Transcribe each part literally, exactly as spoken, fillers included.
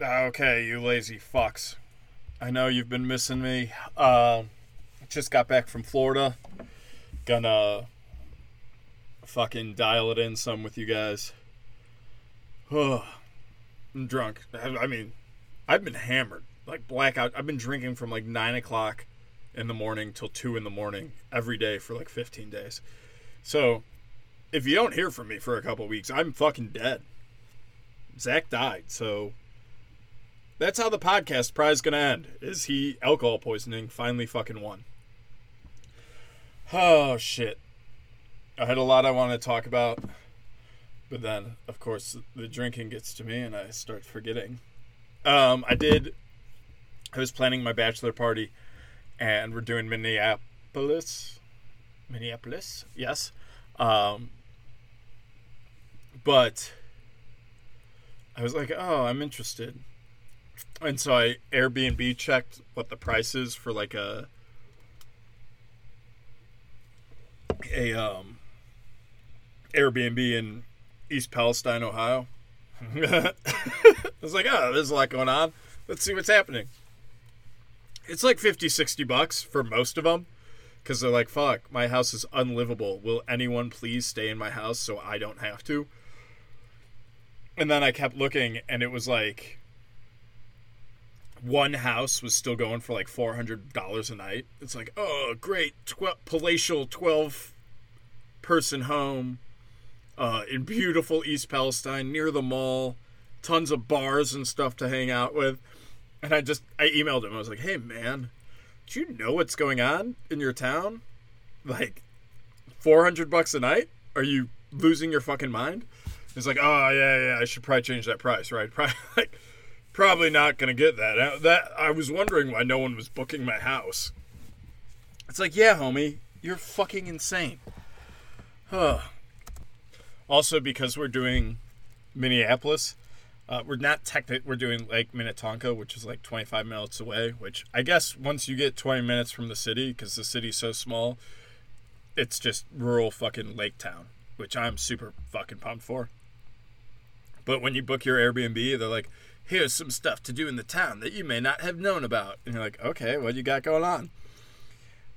Okay, you lazy fucks. I know you've been missing me. Uh, just got back from Florida. Gonna fucking dial it in some with you guys. I'm drunk. I mean, I've been hammered. Like, blackout. I've been drinking from like nine o'clock in the morning till two in the morning every day for like fifteen days. So, if you don't hear from me for a couple weeks, I'm fucking dead. Zach died, so... That's how the podcast prize gonna end. Is he alcohol poisoning finally fucking won? Oh, shit. I had a lot I wanted to talk about. But then, of course, the drinking gets to me and I start forgetting. Um, I did... I was planning my bachelor party. And we're doing Minneapolis. Minneapolis? Yes. Um, but... I was like, oh, I'm interested. And so I Airbnb checked what the price is for like a a um Airbnb in East Palestine, Ohio. I was like, oh, there's a lot going on. Let's see what's happening. It's like fifty, sixty bucks for most of them because they're like, fuck, my house is unlivable. Will anyone please stay in my house so I don't have to? And then I kept looking and it was like... One house was still going for like four hundred dollars a night. It's like, oh, great, tw- palatial twelve-person home uh, in beautiful East Palestine near the mall. Tons of bars and stuff to hang out with. And I just, I emailed him. I was like, hey, man, do you know what's going on in your town? Like, four hundred bucks a night? Are you losing your fucking mind? He's like, oh, yeah, yeah, I should probably change that price, right? Probably, like... Probably not going to get that. That I was wondering why no one was booking my house. It's like, yeah, homie, you're fucking insane. Huh. Also, because we're doing Minneapolis, uh, we're not technically, we're doing Lake Minnetonka, which is like twenty-five minutes away, which I guess once you get twenty minutes from the city, because the city's so small, it's just rural fucking lake town, which I'm super fucking pumped for. But when you book your Airbnb, they're like, here's some stuff to do in the town that you may not have known about. And you're like, okay, what you got going on?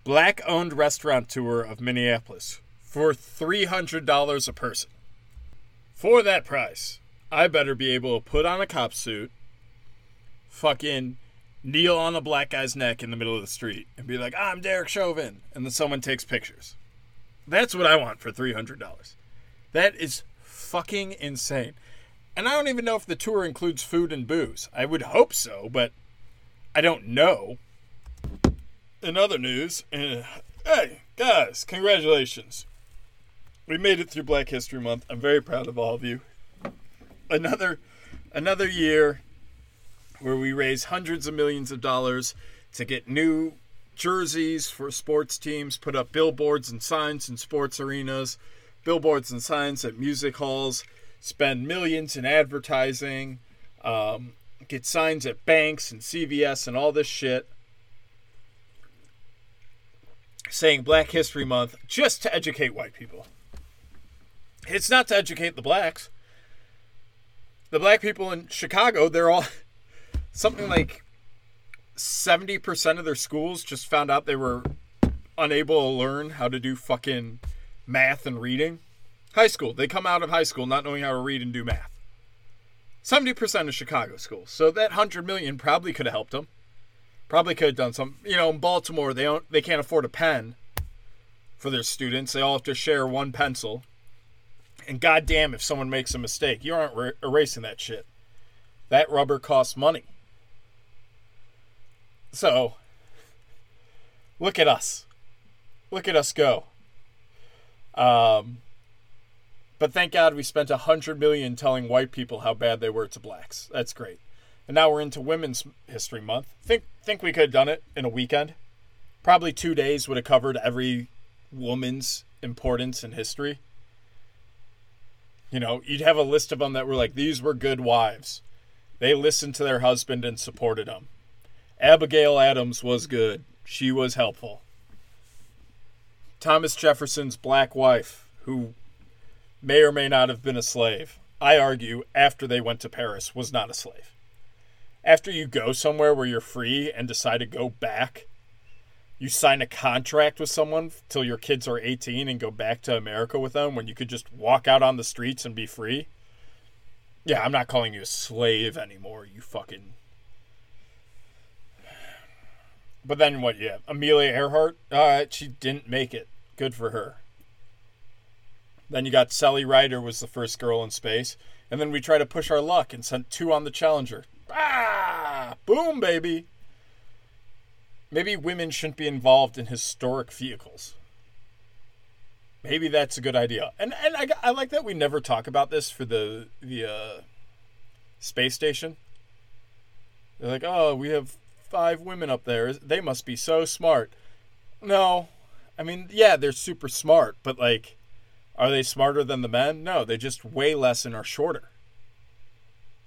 Black-owned restaurant tour of Minneapolis for three hundred dollars a person. For that price, I better be able to put on a cop suit, fucking kneel on a black guy's neck in the middle of the street, and be like, I'm Derek Chauvin, and then someone takes pictures. That's what I want for three hundred dollars. That is fucking insane. And I don't even know if the tour includes food and booze. I would hope so, but I don't know. In other news, uh, hey, guys, congratulations. We made it through Black History Month. I'm very proud of all of you. Another, another year where we raise hundreds of millions of dollars to get new jerseys for sports teams, put up billboards and signs in sports arenas, billboards and signs at music halls, spend millions in advertising, um, get signs at banks and C V S and all this shit, saying Black History Month just to educate white people. It's not to educate the blacks. The black people in Chicago, they're all something like seventy percent of their schools just found out they were unable to learn how to do fucking math and reading. High school. They come out of high school not knowing how to read and do math. seventy percent of Chicago schools. So that one hundred million probably could have helped them. Probably could have done something. You know, in Baltimore, they don't, they can't afford a pen for their students. They all have to share one pencil. And goddamn if someone makes a mistake. You aren't re- erasing that shit. That rubber costs money. So, look at us. Look at us go. Um... But thank God we spent one hundred million dollars telling white people how bad they were to blacks. That's great. And now we're into Women's History Month. Think think we could have done it in a weekend. Probably two days would have covered every woman's importance in history. You know, you'd have a list of them that were like, these were good wives. They listened to their husband and supported them. Abigail Adams was good. She was helpful. Thomas Jefferson's black wife, who... may or may not have been a slave. I argue, after they went to Paris, was not a slave. after you go somewhere where you're free and decide to go back, you sign a contract with someone till your kids are eighteen and go back to America with them when you could just walk out on the streets and be free? Yeah, I'm not calling you a slave anymore, you fucking... But then what, yeah, Amelia Earhart, uh, she didn't make it. Good for her. Then you got Sally Ryder was the first girl in space. And then we tried to push our luck and sent two on the Challenger. Ah! Boom, baby! Maybe women shouldn't be involved in historic vehicles. Maybe that's a good idea. And and I, I like that we never talk about this for the, the uh, space station. They're like, oh, we have five women up there. They must be so smart. No. I mean, yeah, they're super smart, but like... Are they smarter than the men? No, they just weigh less and are shorter.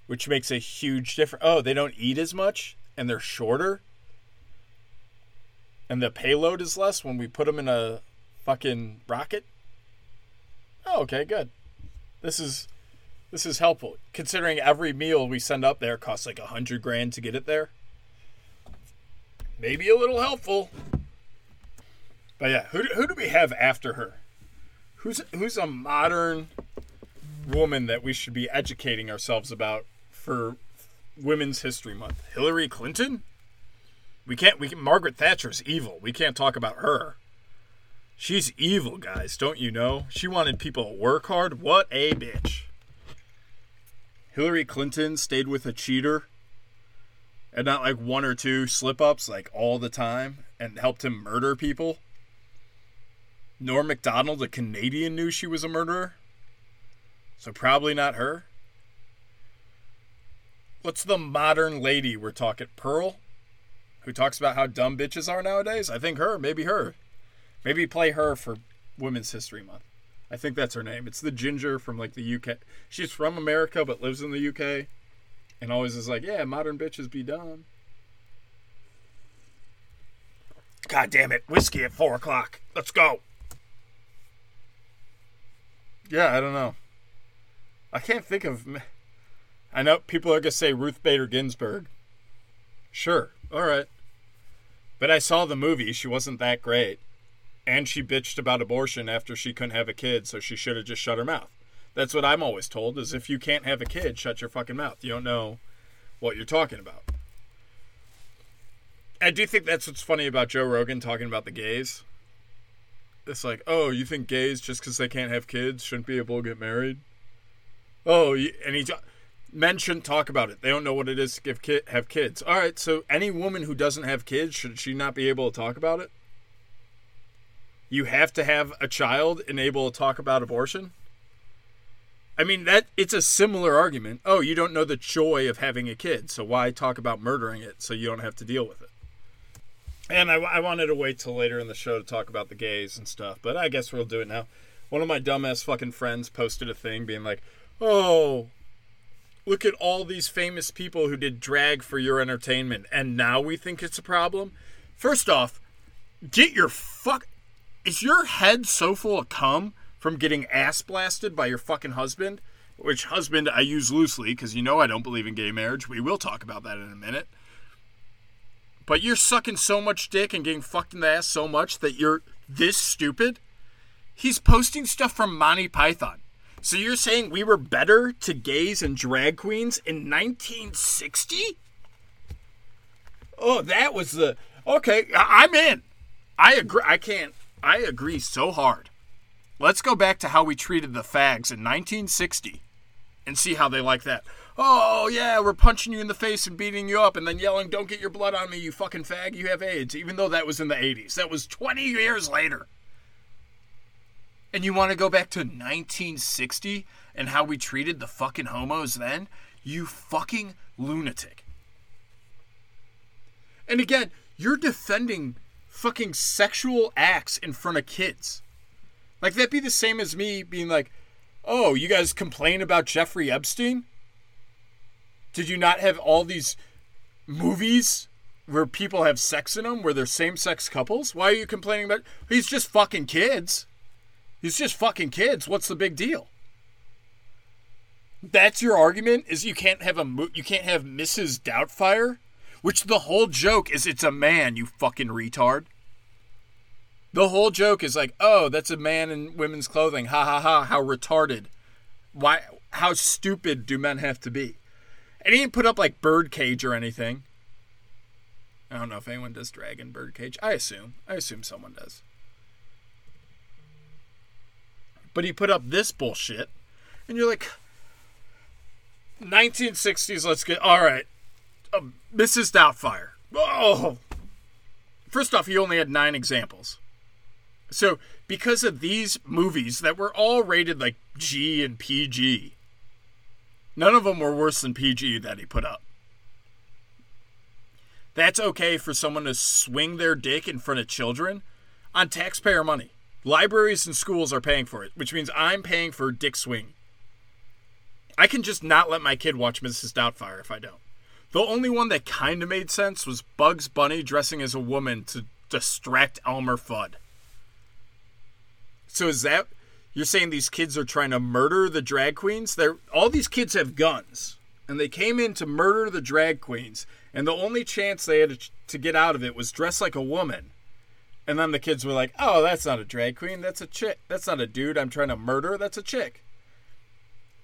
Which makes a huge difference. Oh, they don't eat as much and they're shorter? And the payload is less when we put them in a fucking rocket? Oh, okay, good. This is this is helpful. Considering every meal we send up there costs like a hundred grand to get it there. Maybe a little helpful. But yeah, who, who do we have after her? Who's who's a modern woman that we should be educating ourselves about for Women's History Month? Hillary Clinton? We can't. We can, Margaret Thatcher's evil. We can't talk about her. She's evil, guys. Don't you know? She wanted people to work hard. What a bitch. Hillary Clinton stayed with a cheater, and not like one or two slip-ups, like all the time, and helped him murder people. Norm MacDonald, a Canadian, knew she was a murderer. So probably not her. What's the modern lady we're talking? Pearl? Who talks about how dumb bitches are nowadays? I think her. Maybe her. Maybe play her for Women's History Month. I think that's her name. It's the ginger from like the U K. She's from America but lives in the U K. And always is like, yeah, modern bitches be dumb. God damn it. Whiskey at four o'clock. Let's go. Yeah, I don't know. I can't think of... I know people are going to say Ruth Bader Ginsburg. Sure. All right. But I saw the movie. She wasn't that great. And she bitched about abortion after she couldn't have a kid, so she should have just shut her mouth. That's what I'm always told, is if you can't have a kid, shut your fucking mouth. You don't know what you're talking about. I do think that's what's funny about Joe Rogan talking about the gays. It's like, oh, you think gays, just because they can't have kids, shouldn't be able to get married? Oh, and he... Men shouldn't talk about it. They don't know what it is to give ki- have kids. All right, so any woman who doesn't have kids, should she not be able to talk about it? You have to have a child and able to talk about abortion? I mean, that it's a similar argument. Oh, you don't know the joy of having a kid, so why talk about murdering it so you don't have to deal with it? And I, I wanted to wait till later in the show to talk about the gays and stuff, but I guess we'll do it now. One of my dumbass fucking friends posted a thing being like, oh, look at all these famous people who did drag for your entertainment, and now we think it's a problem? First off, get your fuck... Is your head so full of cum from getting ass blasted by your fucking husband? Which husband I use loosely, because you know I don't believe in gay marriage. We will talk about that in a minute. But you're sucking so much dick and getting fucked in the ass so much that you're this stupid? He's posting stuff from Monty Python. So you're saying we were better to gays and drag queens in nineteen sixty? Oh, that was the... Okay, I- I'm in. I agree. I can't... I agree so hard. Let's go back to how we treated the fags in nineteen sixty and see how they like that. Oh, yeah, we're punching you in the face and beating you up and then yelling, don't get your blood on me, you fucking fag, you have AIDS, even though that was in the eighties. That was twenty years later. And you want to go back to nineteen sixty and how we treated the fucking homos then? You fucking lunatic. And again, you're defending fucking sexual acts in front of kids. Like, that'd be the same as me being like, oh, you guys complain about Jeffrey Epstein? Did you not have all these movies where people have sex in them, where they're same-sex couples? Why are you complaining about... He's just fucking kids. He's just fucking kids. What's the big deal? That's your argument? Is you can't have a mo- you can't have Missus Doubtfire? Which the whole joke is it's a man, you fucking retard. The whole joke is like, oh, that's a man in women's clothing. Ha ha ha, how retarded. Why? How stupid do men have to be? And he didn't put up like Birdcage or anything. I don't know if anyone does Dragon Birdcage. I assume. I assume someone does. But he put up this bullshit. And you're like, nineteen sixties, let's get, all right. Um, Missus Doubtfire. Oh! First off, he only had nine examples. So, because of these movies that were all rated like G and P G, none of them were worse than P G that he put up. That's okay for someone to swing their dick in front of children on taxpayer money. Libraries and schools are paying for it, which means I'm paying for dick swing. I can just not let my kid watch Missus Doubtfire if I don't. The only one that kind of made sense was Bugs Bunny dressing as a woman to distract Elmer Fudd. So is that... You're saying these kids are trying to murder the drag queens? They're, all these kids have guns. And they came in to murder the drag queens. And the only chance they had to get out of it was dress like a woman. And then the kids were like, oh, that's not a drag queen. That's a chick. That's not a dude I'm trying to murder. That's a chick.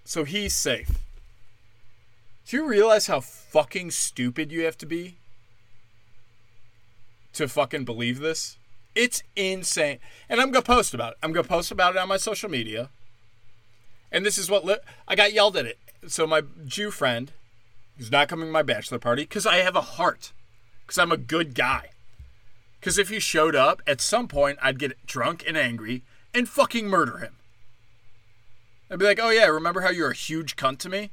So he's safe. Do you realize how fucking stupid you have to be to fucking believe this? It's insane. And I'm going to post about it. I'm going to post about it on my social media. And this is what... Li- I got yelled at it. So my Jew friend, who's not coming to my bachelor party, because I have a heart. Because I'm a good guy. Because if he showed up, at some point, I'd get drunk and angry and fucking murder him. I'd be like, oh yeah, remember how you're a huge cunt to me?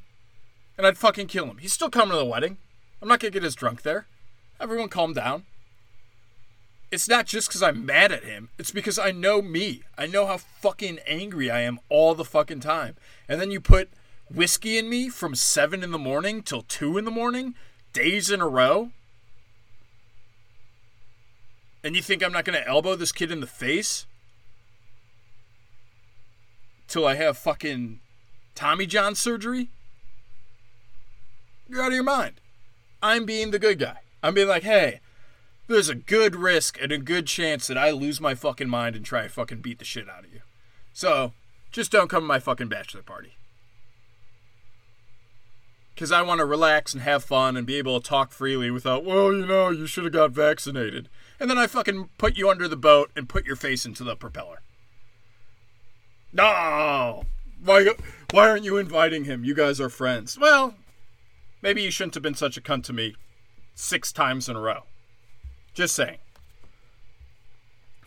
And I'd fucking kill him. He's still coming to the wedding. I'm not going to get his drunk there. Everyone calm down. It's not just because I'm mad at him. It's because I know me. I know how fucking angry I am all the fucking time. And then you put whiskey in me from seven in the morning till two in the morning, days in a row. And you think I'm not going to elbow this kid in the face? Till I have fucking Tommy John surgery? You're out of your mind. I'm being the good guy. I'm being like, hey... There's a good risk and a good chance that I lose my fucking mind and try to fucking beat the shit out of you. So, just don't come to my fucking bachelor party. Because I want to relax and have fun and be able to talk freely without, well, you know, you should have got vaccinated. And then I fucking put you under the boat and put your face into the propeller. No! Why, why aren't you inviting him? You guys are friends. Well, maybe you shouldn't have been such a cunt to me six times in a row. Just saying.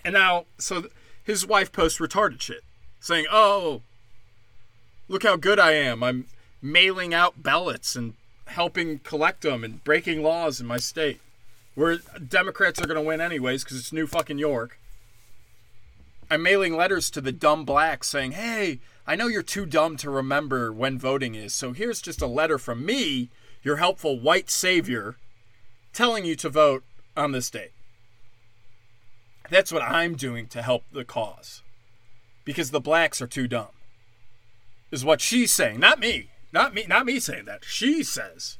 And now, so his wife posts retarded shit. Saying, oh, look how good I am. I'm mailing out ballots and helping collect them and breaking laws in my state. Where Democrats are going to win anyways because it's New fucking York. I'm mailing letters to the dumb blacks saying, hey, I know you're too dumb to remember when voting is. So here's just a letter from me, your helpful white savior, telling you to vote on this date. That's what I'm doing to help the cause. Because the blacks are too dumb. Is what she's saying. Not me. Not me Not me saying that. She says.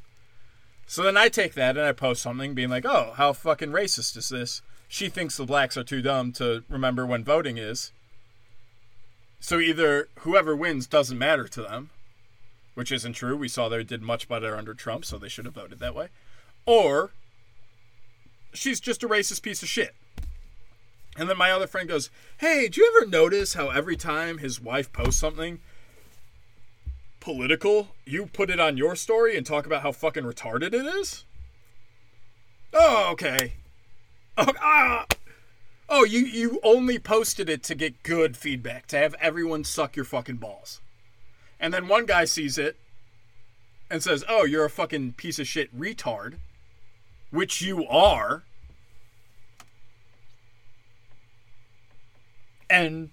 So then I take that and I post something being like, oh, how fucking racist is this? She thinks the blacks are too dumb to remember when voting is. So either whoever wins doesn't matter to them. Which isn't true. We saw they did much better under Trump, so they should have voted that way. Or... she's just a racist piece of shit. And then my other friend goes, hey, do you ever notice how every time his wife posts something political, you put it on your story and talk about how fucking retarded it is? Oh, okay. Oh, ah. oh you, you only posted it to get good feedback, to have everyone suck your fucking balls. And then one guy sees it and says, oh, you're a fucking piece of shit retard. Which you are. And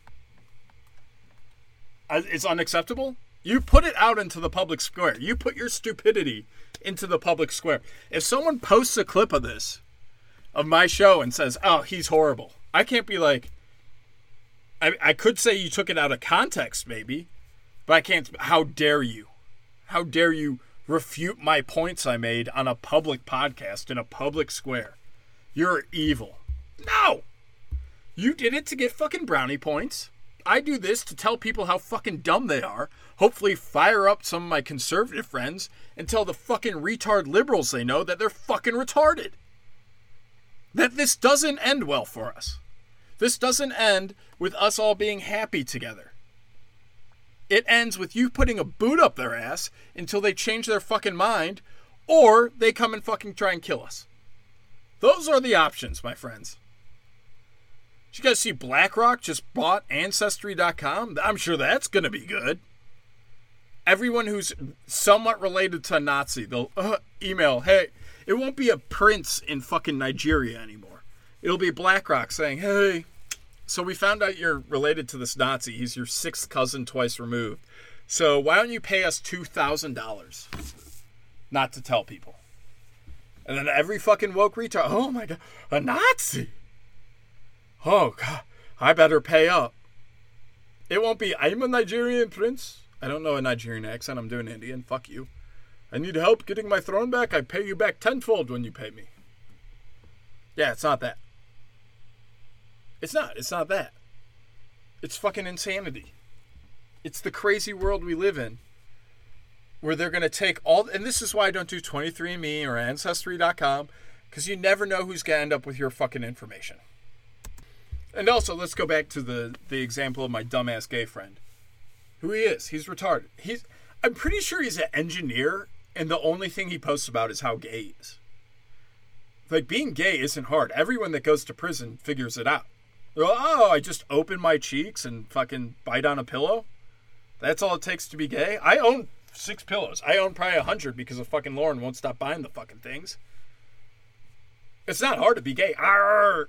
it's unacceptable. You put it out into the public square. You put your stupidity into the public square. If someone posts a clip of this, of my show, and says, oh, he's horrible, I can't be like, I, I could say you took it out of context, maybe, but I can't, how dare you? How dare you refute my points I made on a public podcast in a public square? You're evil. No! You did it to get fucking brownie points. I do this to tell people how fucking dumb they are, hopefully fire up some of my conservative friends, and tell the fucking retard liberals they know that they're fucking retarded. That this doesn't end well for us. This doesn't end with us all being happy together. It ends with you putting a boot up their ass until they change their fucking mind, or they come and fucking try and kill us. Those are the options, my friends. Did you guys see BlackRock just bought Ancestry dot com? I'm sure that's going to be good. Everyone who's somewhat related to Nazi, they'll uh, email, hey, it won't be a prince in fucking Nigeria anymore. It'll be BlackRock saying, hey, so we found out you're related to this Nazi. He's your sixth cousin twice removed. So why don't you pay us two thousand dollars not to tell people? And then every fucking woke retard, oh my God, a Nazi. Oh God, I better pay up. It won't be, I'm a Nigerian prince. I don't know a Nigerian accent. I'm doing Indian. Fuck you. I need help getting my throne back. I pay you back tenfold when you pay me. Yeah, it's not that. It's not. It's not that. It's fucking insanity. It's the crazy world we live in where they're going to take all... And this is why I don't do twenty-three and me or Ancestry dot com, because you never know who's going to end up with your fucking information. And also, let's go back to the, the example of my dumbass gay friend. Who he is. He's retarded. He's. I'm pretty sure he's an engineer, and the only thing he posts about is how gay he is. Like, being gay isn't hard. Everyone that goes to prison figures it out. They're like, oh, I just open my cheeks and fucking bite on a pillow? That's all it takes to be gay? I own six pillows. I own probably a hundred because of fucking Lauren won't stop buying the fucking things. It's not hard to be gay. Arr!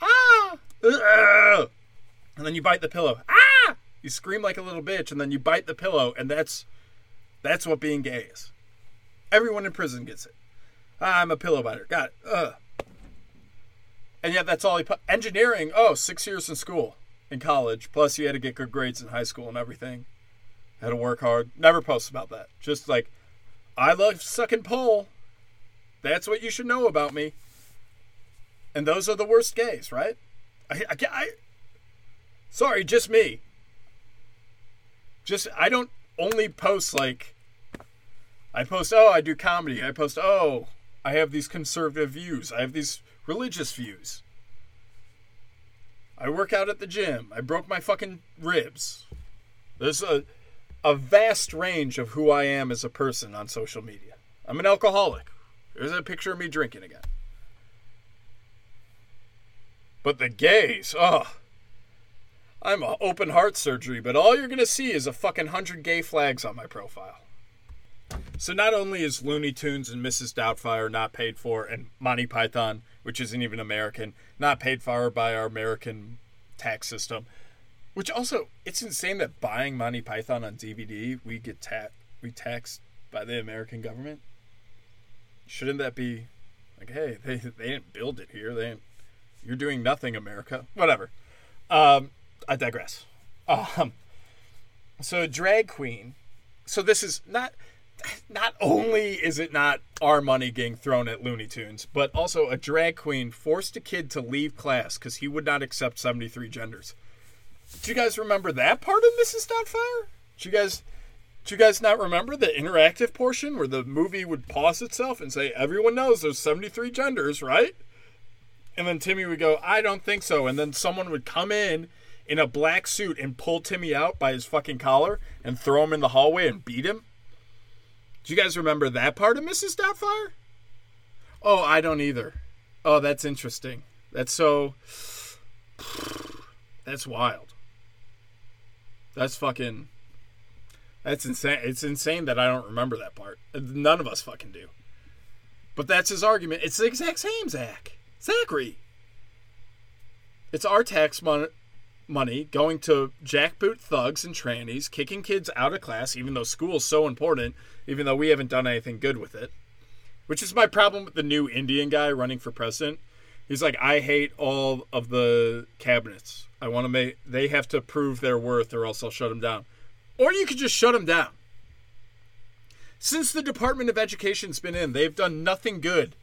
Ah! Arr! And then you bite the pillow. Ah! You scream like a little bitch, and then you bite the pillow, and that's that's what being gay is. Everyone in prison gets it. I'm a pillow biter. Got it. Ugh. And yet that's all he put. Engineering, oh, six years in school, in college. Plus you had to get good grades in high school and everything. Had to work hard. Never posts about that. Just like, I love sucking pole. That's what you should know about me. And those are the worst gays, right? I, I, I sorry, just me. Just, I don't only post like, I post, oh, I do comedy. I post, oh, I have these conservative views. I have these religious views. I work out at the gym. I broke my fucking ribs. There's a, a vast range of who I am as a person on social media. I'm an alcoholic. There's a picture of me drinking again. But the gays, oh, I'm an open heart surgery, but all you're going to see is a fucking hundred gay flags on my profile. So not only is Looney Tunes and Missus Doubtfire not paid for, and Monty Python, which isn't even American, not paid for by our American tax system, which also, it's insane that buying Monty Python on D V D, we get ta- we taxed by the American government. Shouldn't that be like, hey, they, they didn't build it here. They didn't, you're doing nothing, America. Whatever. Um, I digress. Um, so a drag queen. So this is not... Not only is it not our money getting thrown at Looney Tunes, but also a drag queen forced a kid to leave class because he would not accept seventy-three genders. Do you guys remember that part of Missus Doubtfire? Do you guys, do you guys not remember the interactive portion where the movie would pause itself and say, everyone knows there's seventy-three genders, right? And then Timmy would go, I don't think so. And then someone would come in in a black suit and pull Timmy out by his fucking collar and throw him in the hallway and beat him. Do you guys remember that part of Missus Doubtfire? Oh, I don't either. Oh, that's interesting. That's so... That's wild. That's fucking... That's insane. It's insane that I don't remember that part. None of us fucking do. But that's his argument. It's the exact same, Zach. Zachary. It's our tax mon- money going to jackboot thugs and trannies, kicking kids out of class, even though school's so important... even though we haven't done anything good with it, which is my problem with the new Indian guy running for president. He's like, I hate all of the cabinets. I want to make, they have to prove their worth or else I'll shut them down. Or you could just shut them down. Since the Department of Education's been in, they've done nothing good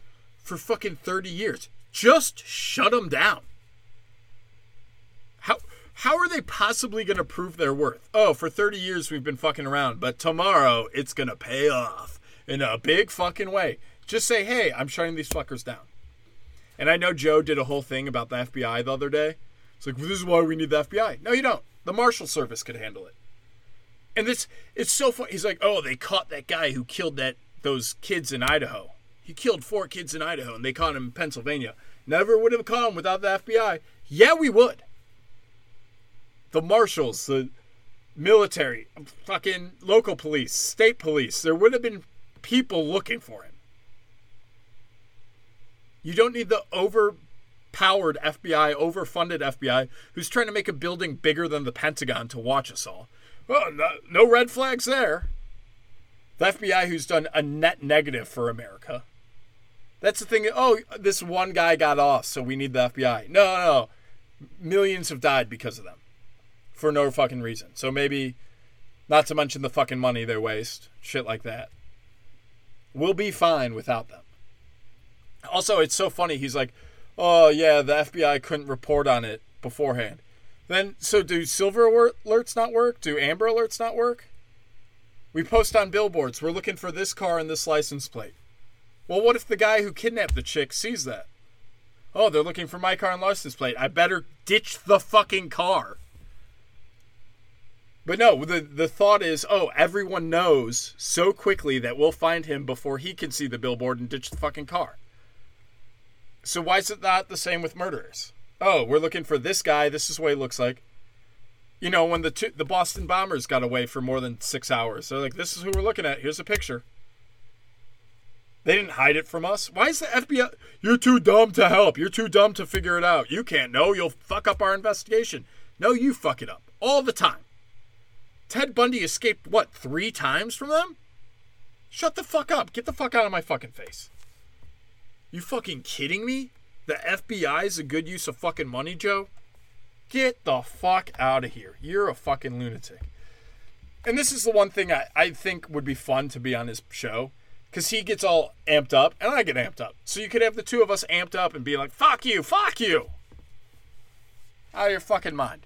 for fucking thirty years. Just shut them down. How how are they possibly going to prove their worth? Oh, for thirty years we've been fucking around, but tomorrow it's going to pay off in a big fucking way. Just say, hey, I'm shutting these fuckers down. And I know Joe did a whole thing about the F B I the other day. It's like, well, this is why we need the F B I. No, you don't. The Marshal Service could handle it. And this, it's so funny. He's like, oh, they caught that guy who killed that those kids in Idaho. He killed four kids in Idaho, and they caught him in Pennsylvania. Never would have caught him without the F B I. Yeah, we would. The marshals, the military, fucking local police, state police. There would have been people looking for him. You don't need the overpowered F B I, overfunded F B I, who's trying to make a building bigger than the Pentagon to watch us all. Well, no, no red flags there. The F B I who's done a net negative for America. That's the thing. Oh, this one guy got off, so we need the F B I. No, no, no. Millions have died because of them. For no fucking reason. So maybe, not to mention the fucking money they waste. Shit like that. We'll be fine without them. Also, it's so funny. He's like, oh, yeah, the F B I couldn't report on it beforehand. Then, so do silver alerts not work? Do amber alerts not work? We post on billboards. We're looking for this car and this license plate. Well, what if the guy who kidnapped the chick sees that? Oh, they're looking for my car and license plate. I better ditch the fucking car. But no, the, the thought is, oh, everyone knows so quickly that we'll find him before he can see the billboard and ditch the fucking car. So why is it not the same with murderers? Oh, we're looking for this guy. This is what he looks like. You know, when the two, the Boston bombers got away for more than six hours, they're like, this is who we're looking at. Here's a picture. They didn't hide it from us. Why is the F B I? You're too dumb to help. You're too dumb to figure it out. You can't know. You'll fuck up our investigation. No, you fuck it up all the time. Ted Bundy escaped, what, three times from them? Shut the fuck up. Get the fuck out of my fucking face. You fucking kidding me? The F B I is a good use of fucking money, Joe? Get the fuck out of here. You're a fucking lunatic. And this is the one thing I, I think would be fun to be on his show. Because he gets all amped up, and I get amped up. So you could have the two of us amped up and be like, fuck you, fuck you. Out of your fucking mind.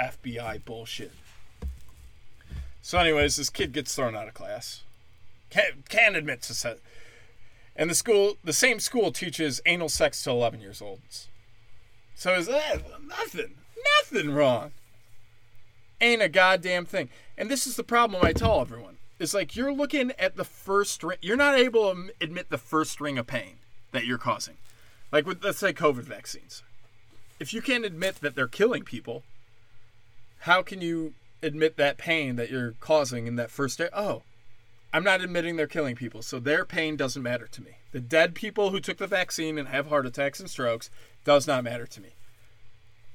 F B I bullshit. So anyways, this kid gets thrown out of class. Can't, can't admit to that. And the school, the same school teaches anal sex to eleven years olds. So is that nothing, nothing wrong. Ain't a goddamn thing. And this is the problem I tell everyone. It's like you're looking at the first ring. You're not able to admit the first ring of pain that you're causing. Like with, let's say, COVID vaccines. If you can't admit that they're killing people, how can you admit that pain that you're causing in that first day? Oh. I'm not admitting they're killing people, so their pain doesn't matter to me. The dead people who took the vaccine and have heart attacks and strokes does not matter to me.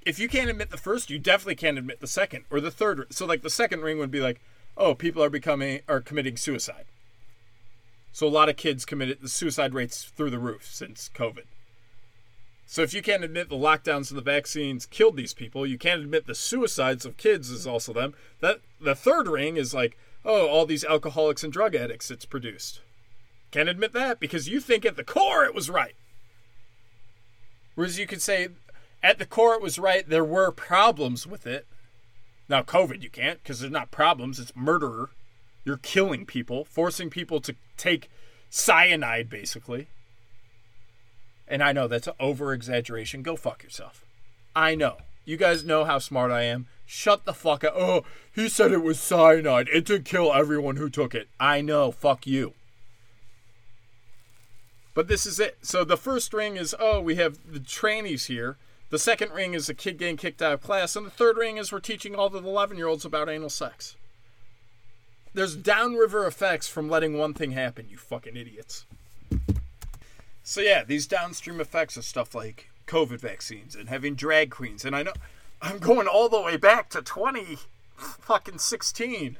If you can't admit the first, you definitely can't admit the second or the third. So, like, the second ring would be like, oh, people are becoming are committing suicide. So a lot of kids committed the suicide rates through the roof since COVID. So if you can't admit the lockdowns and the vaccines killed these people, you can't admit the suicides of kids is also them. That the third ring is like, oh, all these alcoholics and drug addicts it's produced. Can't admit that because you think at the core it was right. Whereas you could say at the core it was right, there were problems with it. Now, COVID you can't because there's not problems. It's murder. You're killing people, forcing people to take cyanide, basically. And I know that's an over-exaggeration. Go fuck yourself. I know. You guys know how smart I am. Shut the fuck up. Oh, he said it was cyanide. It did kill everyone who took it. I know. Fuck you. But this is it. So the first ring is, oh, we have the trannies here. The second ring is a kid getting kicked out of class. And the third ring is we're teaching all the eleven-year-olds about anal sex. There's downriver effects from letting one thing happen, you fucking idiots. So yeah, these downstream effects are stuff like COVID vaccines and having drag queens. And I know... I'm going all the way back to twenty fucking sixteen.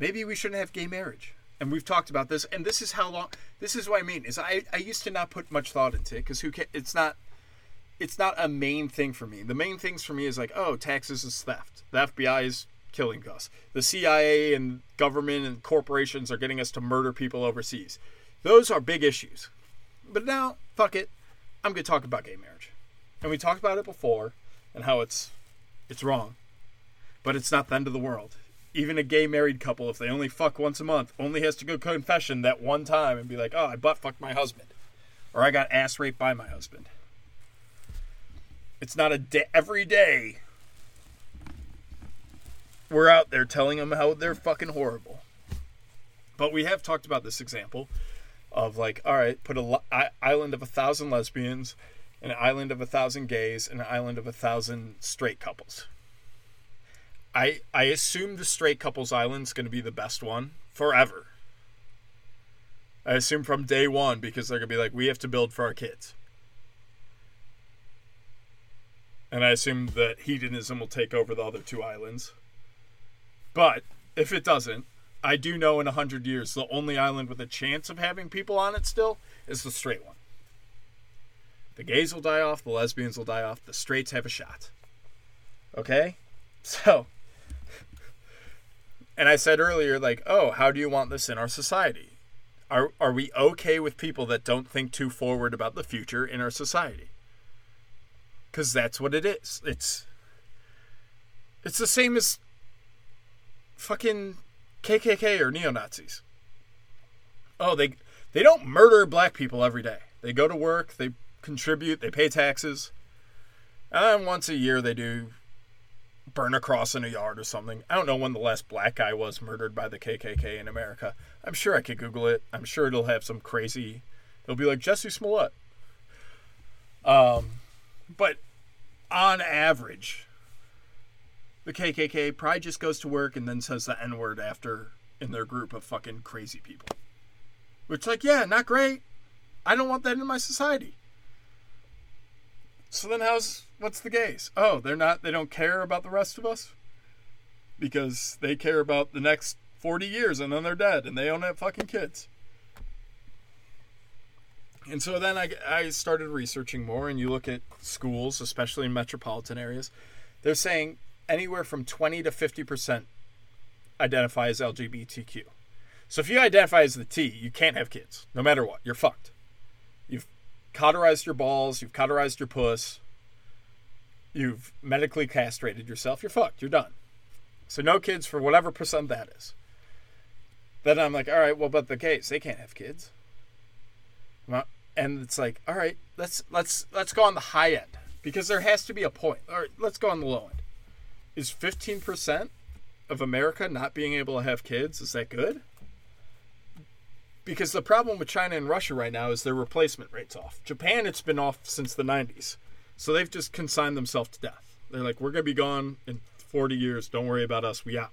Maybe we shouldn't have gay marriage. And we've talked about this. And this is how long, this is what I mean is I, I used to not put much thought into it because who can, it's not, it's not a main thing for me. The main things for me is like, oh, taxes is theft. The F B I is killing us. The C I A and government and corporations are getting us to murder people overseas. Those are big issues. But now, fuck it, I'm going to talk about gay marriage. And we talked about it before and how it's it's wrong. But it's not the end of the world. Even a gay married couple, if they only fuck once a month, only has to go confession that one time and be like, oh, I butt-fucked my husband. Or I got ass-raped by my husband. It's not a day, every day we're out there telling them how they're fucking horrible. But we have talked about this example of like, all right, put an island of a thousand lesbians, an island of a thousand gays, and an island of a thousand straight couples. I I assume the straight couples island's going to be the best one forever. I assume from day one, because they're going to be like, we have to build for our kids. And I assume that hedonism will take over the other two islands. But if it doesn't, I do know in a hundred years, the only island with a chance of having people on it still is the straight one. The gays will die off. The lesbians will die off. The straights have a shot. Okay? So, and I said earlier, like, oh, how do you want this in our society? Are are we okay with people that don't think too forward about the future in our society? Because that's what it is. It's, it's the same as fucking K K K or neo-Nazis. Oh, they they don't murder black people every day. They go to work, they contribute, they pay taxes. And once a year they do burn a cross in a yard or something. I don't know when the last black guy was murdered by the K K K in America. I'm sure I could Google it. I'm sure it'll have some crazy... It'll be like Jesse Smollett. Um, but on average, the K K K probably just goes to work and then says the N-word after in their group of fucking crazy people. Which, like, yeah, not great. I don't want that in my society. So then how's... What's the gays? Oh, they're not, they don't care about the rest of us? Because they care about the next forty years and then they're dead and they don't have fucking kids. And so then I, I started researching more, and you look at schools, especially in metropolitan areas, they're saying anywhere from twenty to fifty percent identify as L G B T Q. So if you identify as the T, you can't have kids, no matter what. You're fucked. You've cauterized your balls, you've cauterized your puss, you've medically castrated yourself, you're fucked, you're done. So no kids for whatever percent that is. Then I'm like, all right, well, but the gays, they can't have kids. And it's like, all right, let's let's let's go on the high end, because there has to be a point. All right, let's go on the low end. Is fifteen percent of America not being able to have kids, is that good? Because the problem with China and Russia right now is their replacement rate's off. Japan, it's been off since the nineties. So they've just consigned themselves to death. They're like, we're going to be gone in forty years. Don't worry about us. We out.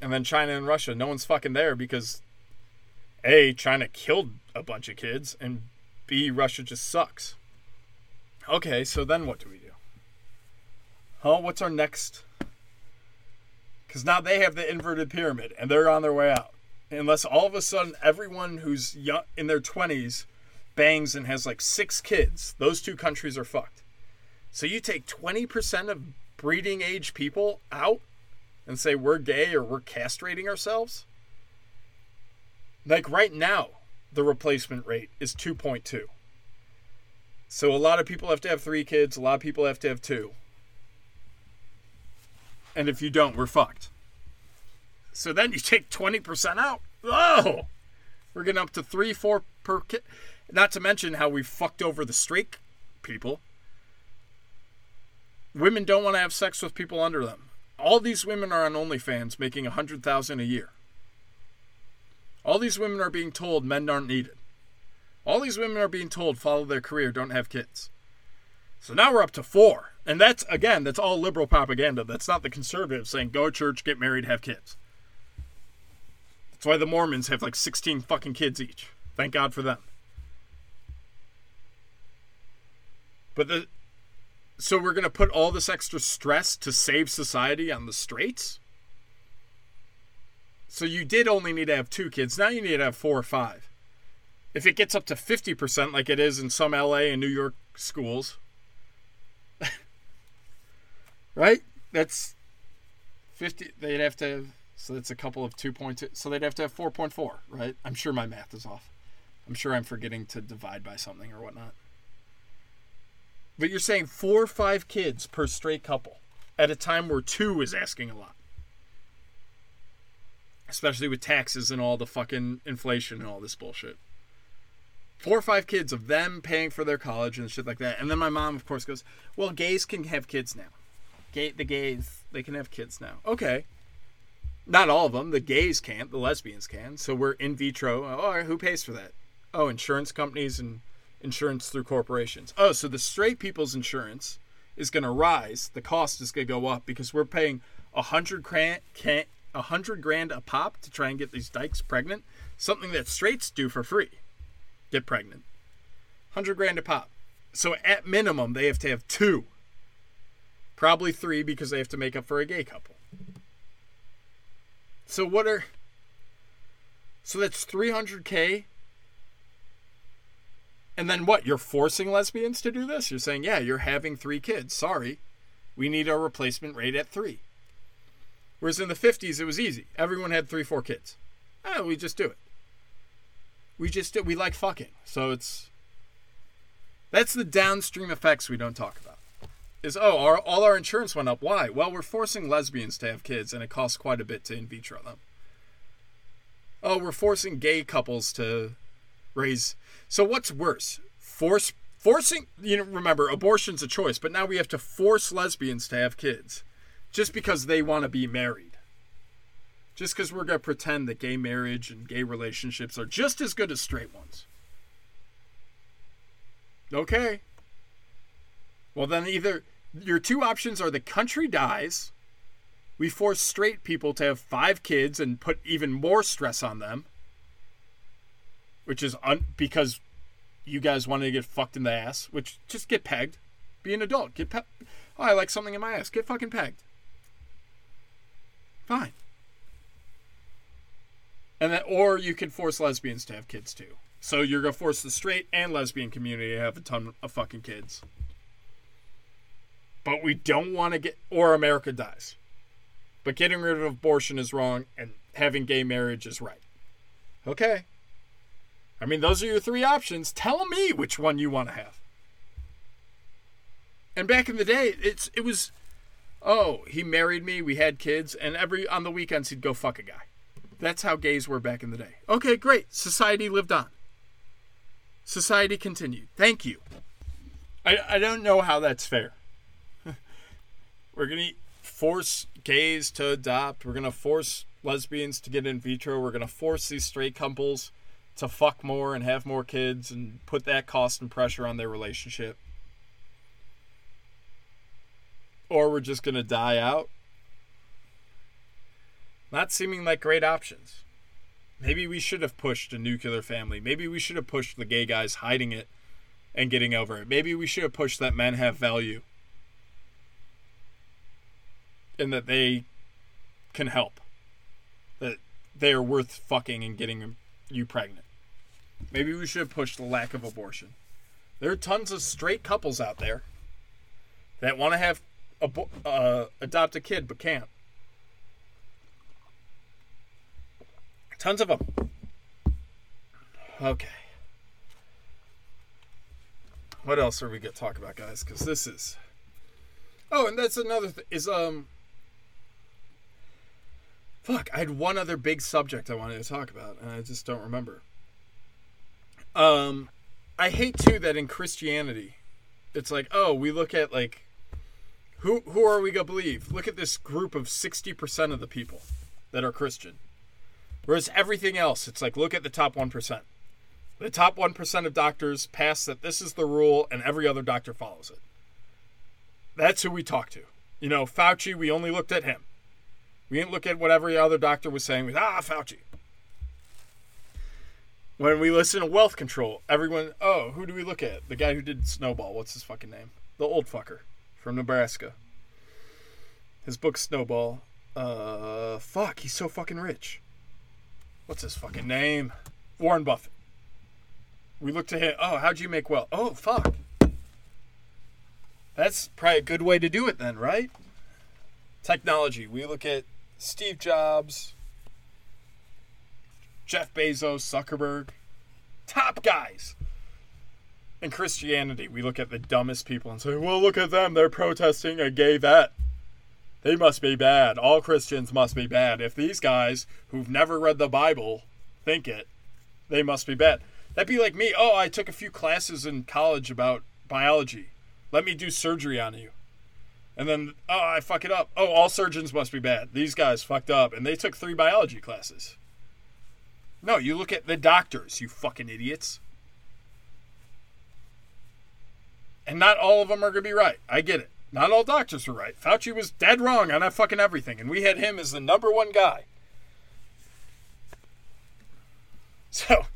And then China and Russia, no one's fucking there because A, China killed a bunch of kids, and B, Russia just sucks. Okay, so then what do we do? Huh? What's our next? Because now they have the inverted pyramid, and they're on their way out. Unless all of a sudden everyone who's young, in their twenties bangs and has like six kids, those two countries are fucked. So you take twenty percent of breeding age people out and say we're gay or we're castrating ourselves? Like right now, the replacement rate is two point two. So a lot of people have to have three kids, a lot of people have to have two. And if you don't, we're fucked. So then you take twenty percent out. Oh! We're getting up to three, four per kid. Not to mention how we fucked over the straight people. Women don't want to have sex with people under them. All these women are on OnlyFans making one hundred thousand dollars a year. All these women are being told men aren't needed. All these women are being told follow their career, don't have kids. So now we're up to four. And that's, again, that's all liberal propaganda. That's not the conservatives saying go to church, get married, have kids. That's why the Mormons have like sixteen fucking kids each. Thank God for them. But the, so we're going to put all this extra stress to save society on the straights? So you did only need to have two kids. Now you need to have four or five. If it gets up to fifty percent like it is in some L A and New York schools. Right? That's fifty they'd have to have, so that's a couple of two point two, so they'd have to have four point four, right? I'm sure my math is off. I'm sure I'm forgetting to divide by something or whatnot. But you're saying four or five kids per straight couple at a time where two is asking a lot. Especially with taxes and all the fucking inflation and all this bullshit. Four or five kids of them paying for their college and shit like that. And then my mom, of course, goes, well, gays can have kids now. Gay, the gays, they can have kids now. Okay. Not all of them. The gays can't. The lesbians can. So we're in vitro. Oh, all right, who pays for that? Oh, insurance companies and insurance through corporations. Oh, so the straight people's insurance is going to rise. The cost is going to go up because we're paying a hundred grand, can't, a hundred grand a pop to try and get these dykes pregnant. Something that straights do for free. Get pregnant. Hundred grand a pop. So at minimum, they have to have two. Probably three because they have to make up for a gay couple. So what are... So that's three hundred K. And then what? You're forcing lesbians to do this? You're saying, yeah, you're having three kids. Sorry. We need our replacement rate at three. Whereas in the fifties, it was easy. Everyone had three, four kids. Oh, we just do it. We just do We like fucking. So it's... That's the downstream effects we don't talk about. Is, oh, our, all our insurance went up. Why? Well, we're forcing lesbians to have kids, and it costs quite a bit to in vitro them. Oh, we're forcing gay couples to raise... So what's worse? Force Forcing... You know, remember, abortion's a choice, but now we have to force lesbians to have kids just because they want to be married. Just because we're going to pretend that gay marriage and gay relationships are just as good as straight ones. Okay. Well, then either your two options are the country dies, we force straight people to have five kids and put even more stress on them, which is un- because you guys wanted to get fucked in the ass, which just get pegged. Be an adult. Get pe- Oh, I like something in my ass. Get fucking pegged. Fine. And then, or you can force lesbians to have kids too. So you're going to force the straight and lesbian community to have a ton of fucking kids. But we don't want to get... Or America dies. But getting rid of abortion is wrong and having gay marriage is right. Okay. I mean, those are your three options. Tell me which one you want to have. And back in the day, it's it was... Oh, he married me, we had kids, and every on the weekends he'd go fuck a guy. That's how gays were back in the day. Okay, great. Society lived on. Society continued. Thank you. I, I don't know how that's fair. We're going to force gays to adopt. We're going to force lesbians to get in vitro. We're going to force these straight couples to fuck more and have more kids and put that cost and pressure on their relationship. Or we're just going to die out. Not seeming like great options. Maybe we should have pushed a nuclear family. Maybe we should have pushed the gay guys hiding it and getting over it. Maybe we should have pushed that men have value. And that they can help. That they are worth fucking and getting you pregnant. Maybe we should push the lack of abortion. There are tons of straight couples out there that want to have abo- uh, adopt a kid but can't. Tons of them. Okay. What else are we going to talk about, guys? Because this is... Oh, and that's another thing. Is, um... Fuck, I had one other big subject I wanted to talk about, and I just don't remember. Um, I hate, too, that in Christianity, it's like, oh, we look at, like, who who are we going to believe? Look at this group of sixty percent of the people that are Christian. Whereas everything else, it's like, look at the top one percent. The top one percent of doctors pass that this is the rule, and every other doctor follows it. That's who we talk to. You know, Fauci, we only looked at him. We didn't look at what every other doctor was saying. We ah, Fauci. When we listen to wealth control, everyone, oh, who do we look at? The guy who did Snowball. What's his fucking name? The old fucker from Nebraska. His book, Snowball. Uh, fuck, he's so fucking rich. What's his fucking name? Warren Buffett. We look to him. Oh, how'd you make wealth? Oh, fuck. That's probably a good way to do it then, right? Technology. We look at Steve Jobs, Jeff Bezos, Zuckerberg, top guys. In Christianity, we look at the dumbest people and say, well, look at them. They're protesting a gay vet. They must be bad. All Christians must be bad. If these guys who've never read the Bible think it, they must be bad. That'd be like me. Oh, I took a few classes in college about biology. Let me do surgery on you. And then, oh, I fuck it up. Oh, all surgeons must be bad. These guys fucked up. And they took three biology classes. No, you look at the doctors, you fucking idiots. And not all of them are going to be right. I get it. Not all doctors were right. Fauci was dead wrong on that fucking everything. And we had him as the number one guy. So,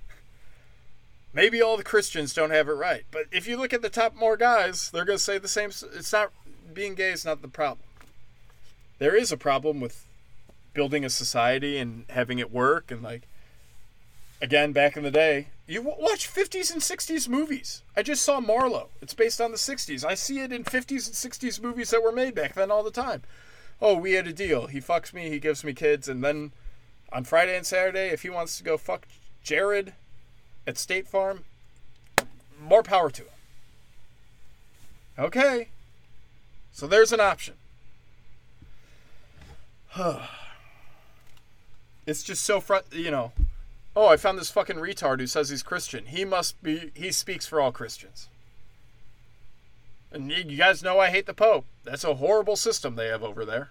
maybe all the Christians don't have it right. But if you look at the top more guys, they're going to say the same. It's not, being gay is not the problem. There is a problem with building a society and having it work. And like, again, back in the day, you watch fifties and sixties movies. I just saw Marlowe. It's based on the sixties. I see it in fifties and sixties movies that were made back then all the time. Oh, we had a deal. He fucks me. He gives me kids. And then on Friday and Saturday, if he wants to go fuck Jared at State Farm, more power to him. Okay. So there's an option. It's just so, fr- you know, oh, I found this fucking retard who says he's Christian. He must be, he speaks for all Christians. And you guys know I hate the Pope. That's a horrible system they have over there.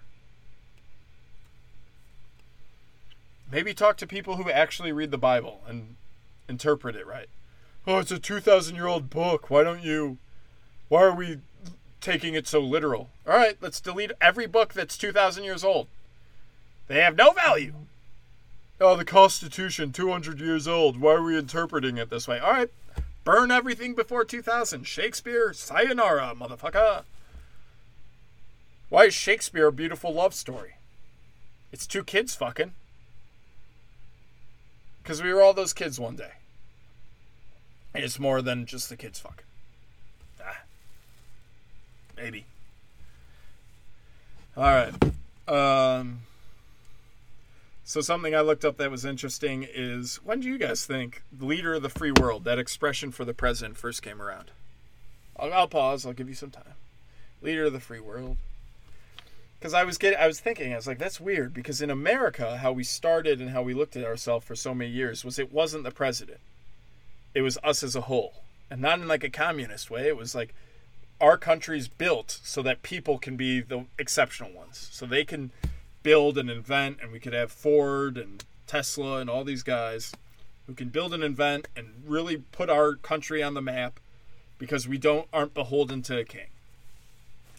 Maybe talk to people who actually read the Bible and interpret it right. Oh, it's a two thousand year old book. Why don't you, why are we taking it so literal? All right, let's delete every book that's two thousand years old. They have no value. Oh, the Constitution, two hundred years old. Why are we interpreting it this way? All right, burn everything before two thousand. Shakespeare, sayonara, motherfucker. Why is Shakespeare a beautiful love story? It's two kids fucking. Because we were all those kids one day. And it's more than just the kids fucking. Ah. Maybe. All right. Um, so something I looked up that was interesting is, when do you guys think the leader of the free world, that expression for the president, first came around? I'll, I'll pause. I'll give you some time. Leader of the free world. Because I was getting, I was thinking, I was like, that's weird. Because in America, how we started and how we looked at ourselves for so many years was it wasn't the president. It was us as a whole. And not in like a communist way. It was like our country's built so that people can be the exceptional ones. So they can build and invent, and we could have Ford and Tesla and all these guys who can build and invent and really put our country on the map because we don't aren't beholden to a king.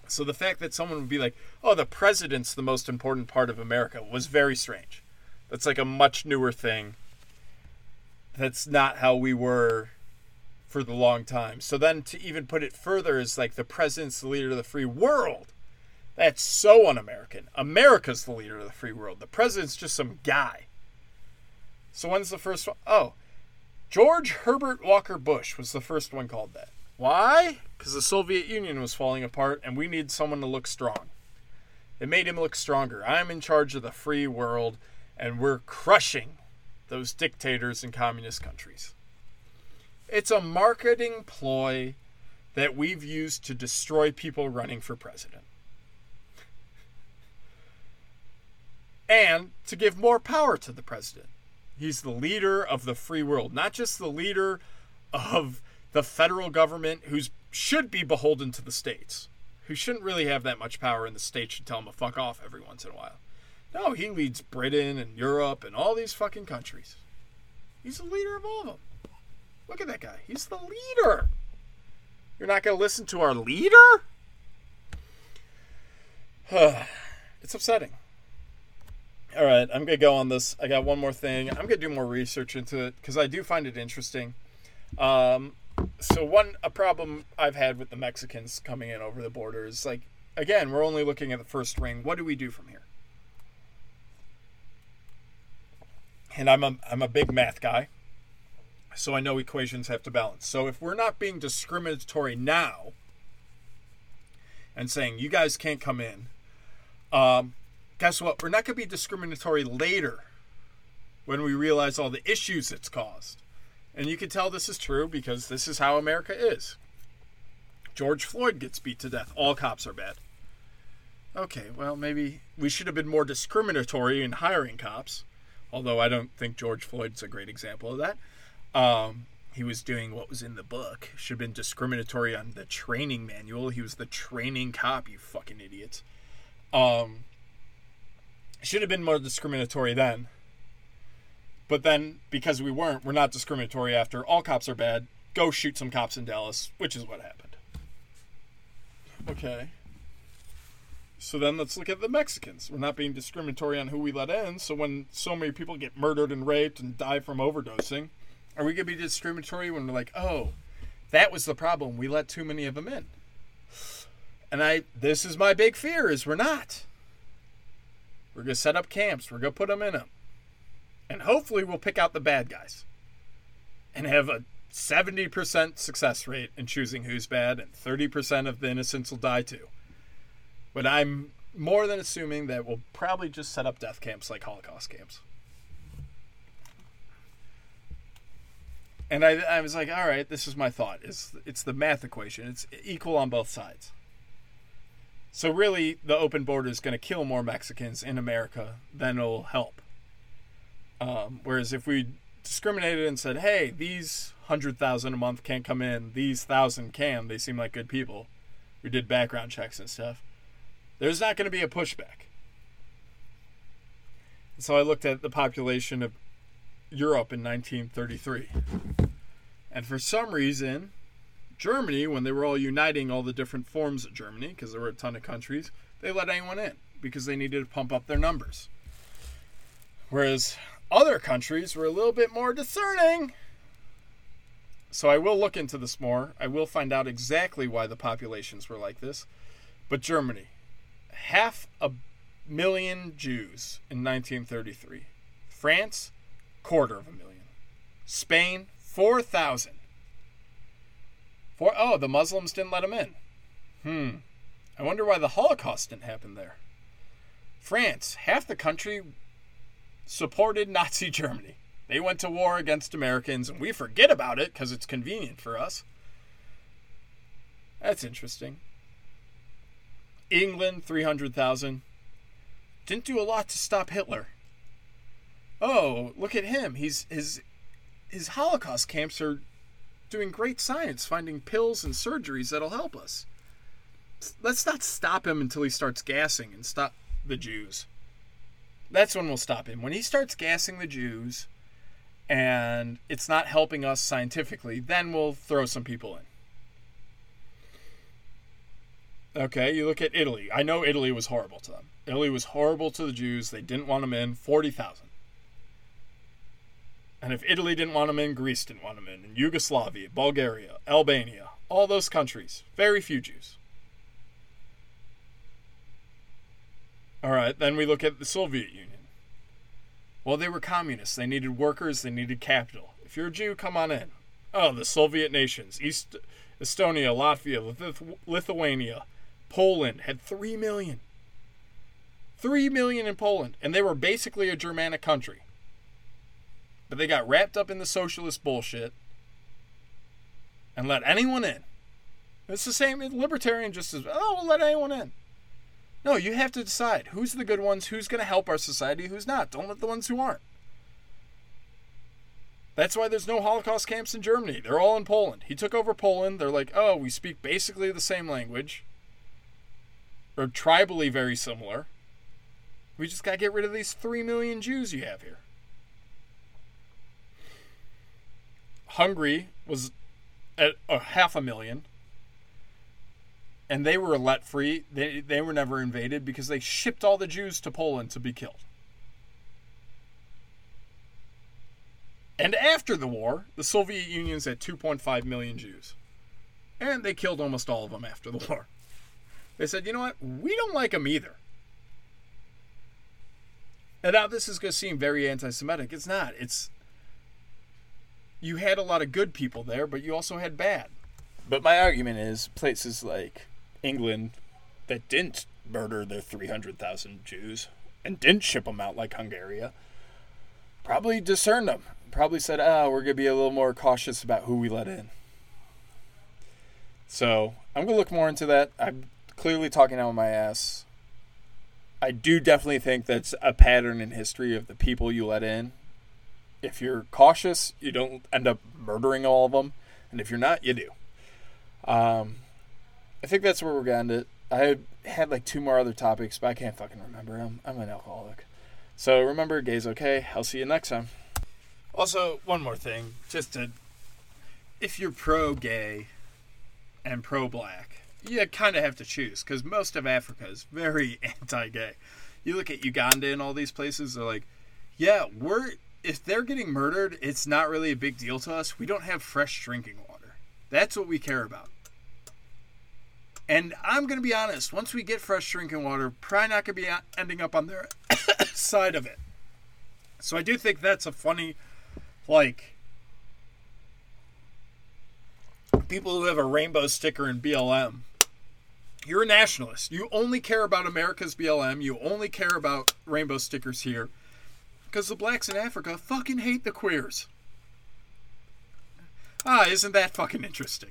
So the fact that someone would be like, oh, the president's the most important part of America was very strange. That's like a much newer thing. That's not how we were for the long time. So then to even put it further is like the president's the leader of the free world. That's so un-American. America's the leader of the free world. The president's just some guy. So when's the first one? Oh, George Herbert Walker Bush was the first one called that. Why? Because the Soviet Union was falling apart and we need someone to look strong. It made him look stronger. I'm in charge of the free world and we're crushing those dictators in communist countries. It's a marketing ploy that we've used to destroy people running for president. And to give more power to the president. He's the leader of the free world, not just the leader of the federal government, who should be beholden to the states, who shouldn't really have that much power, and the states should tell him to fuck off every once in a while. No, he leads Britain and Europe and all these fucking countries. He's the leader of all of them. Look at that guy. He's the leader. You're not going to listen to our leader? It's upsetting. All right, I'm going to go on this. I got one more thing. I'm going to do more research into it because I do find it interesting. Um... So one, a problem I've had with the Mexicans coming in over the border is like, again, we're only looking at the first ring. What do we do from here? And I'm a, I'm a big math guy, so I know equations have to balance. So if we're not being discriminatory now and saying, you guys can't come in, Um, guess what? We're not going to be discriminatory later when we realize all the issues it's caused. And you can tell this is true because this is how America is. George Floyd gets beat to death. All cops are bad. Okay, well, maybe we should have been more discriminatory in hiring cops, although I don't think George Floyd's a great example of that. Um, he was doing what was in the book. Should have been discriminatory on the training manual. He was the training cop, you fucking idiots. Um, should have been more discriminatory then. But then, because we weren't, we're not discriminatory after. All cops are bad. Go shoot some cops in Dallas, which is what happened. Okay. So then let's look at the Mexicans. We're not being discriminatory on who we let in. So when so many people get murdered and raped and die from overdosing, are we going to be discriminatory when we're like, oh, that was the problem. We let too many of them in. And I, this is my big fear, is we're not. We're going to set up camps. We're going to put them in them. And hopefully we'll pick out the bad guys and have a seventy percent success rate in choosing who's bad, and thirty percent of the innocents will die too. But I'm more than assuming that we'll probably just set up death camps like Holocaust camps. And I, I was like, all right, this is my thought. It's, it's the math equation. It's equal on both sides. So really, the open border is going to kill more Mexicans in America than it'll help. Um, whereas if we discriminated and said, hey, these one hundred thousand a month can't come in, these one thousand can, they seem like good people, we did background checks and stuff, there's not going to be a pushback. And so I looked at the population of Europe in nineteen thirty-three. And for some reason, Germany, when they were all uniting all the different forms of Germany, because there were a ton of countries, they let anyone in because they needed to pump up their numbers. Whereas other countries were a little bit more discerning. So I will look into this more. I will find out exactly why the populations were like this. But Germany, half a million Jews in nineteen thirty-three. France, quarter of a million. Spain, four thousand. Four, oh, the Muslims didn't let them in. Hmm. I wonder why the Holocaust didn't happen there. France, half the country supported Nazi Germany. They went to war against Americans, and we forget about it because it's convenient for us. That's interesting. England, three hundred thousand. Didn't do a lot to stop Hitler. Oh, look at him. He's his his Holocaust camps are doing great science, finding pills and surgeries that'll help us. Let's not stop him until he starts gassing and stop the Jews. That's when we'll stop him. When he starts gassing the Jews and it's not helping us scientifically, then we'll throw some people in. Okay, you look at Italy. I know Italy was horrible to them. Italy was horrible to the Jews. They didn't want them in. forty thousand. And if Italy didn't want them in, Greece didn't want them in. And Yugoslavia, Bulgaria, Albania, all those countries, very few Jews. All right, then we look at the Soviet Union. Well, they were communists. They needed workers. They needed capital. If you're a Jew, come on in. Oh, the Soviet nations. East Estonia, Latvia, Lith- Lithuania, Poland had three million. three million in Poland. And they were basically a Germanic country. But they got wrapped up in the socialist bullshit and let anyone in. It's the same. Libertarian just says, oh, we'll let anyone in. No, you have to decide who's the good ones, who's going to help our society, who's not. Don't let the ones who aren't. That's why there's no Holocaust camps in Germany. They're all in Poland. He took over Poland. They're like, oh, we speak basically the same language. Or tribally very similar. We just got to get rid of these three million Jews you have here. Hungary was at a half a million. And they were let free. They they were never invaded because they shipped all the Jews to Poland to be killed. And after the war, the Soviet Union's at two point five million Jews. And they killed almost all of them after the war. They said, you know what? We don't like them either. And now this is going to seem very anti-Semitic. It's not. It's you had a lot of good people there, but you also had bad. But my argument is places like England that didn't murder their three hundred thousand Jews and didn't ship them out like Hungaria, probably discerned them. Probably said, ah, oh, we're going to be a little more cautious about who we let in. So I'm going to look more into that. I'm clearly talking out of my ass. I do definitely think that's a pattern in history of the people you let in. If you're cautious, you don't end up murdering all of them. And if you're not, you do. Um, I think that's where we're going to end it. I had like two more other topics, but I can't fucking remember them. I'm an alcoholic. So remember, gay's okay. I'll see you next time. Also, one more thing. Just to... If you're pro-gay and pro-black, you kind of have to choose. Because most of Africa is very anti-gay. You look at Uganda and all these places, they're like, yeah, we're... If they're getting murdered, it's not really a big deal to us. We don't have fresh drinking water. That's what we care about. And I'm going to be honest. Once we get fresh drinking water, probably not going to be ending up on their side of it. So I do think that's a funny, like, people who have a rainbow sticker in B L M. You're a nationalist. You only care about America's B L M. You only care about rainbow stickers here. Because the blacks in Africa fucking hate the queers. Ah, isn't that fucking interesting?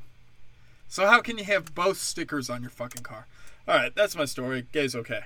So how can you have both stickers on your fucking car? Alright, that's my story. Gay's okay.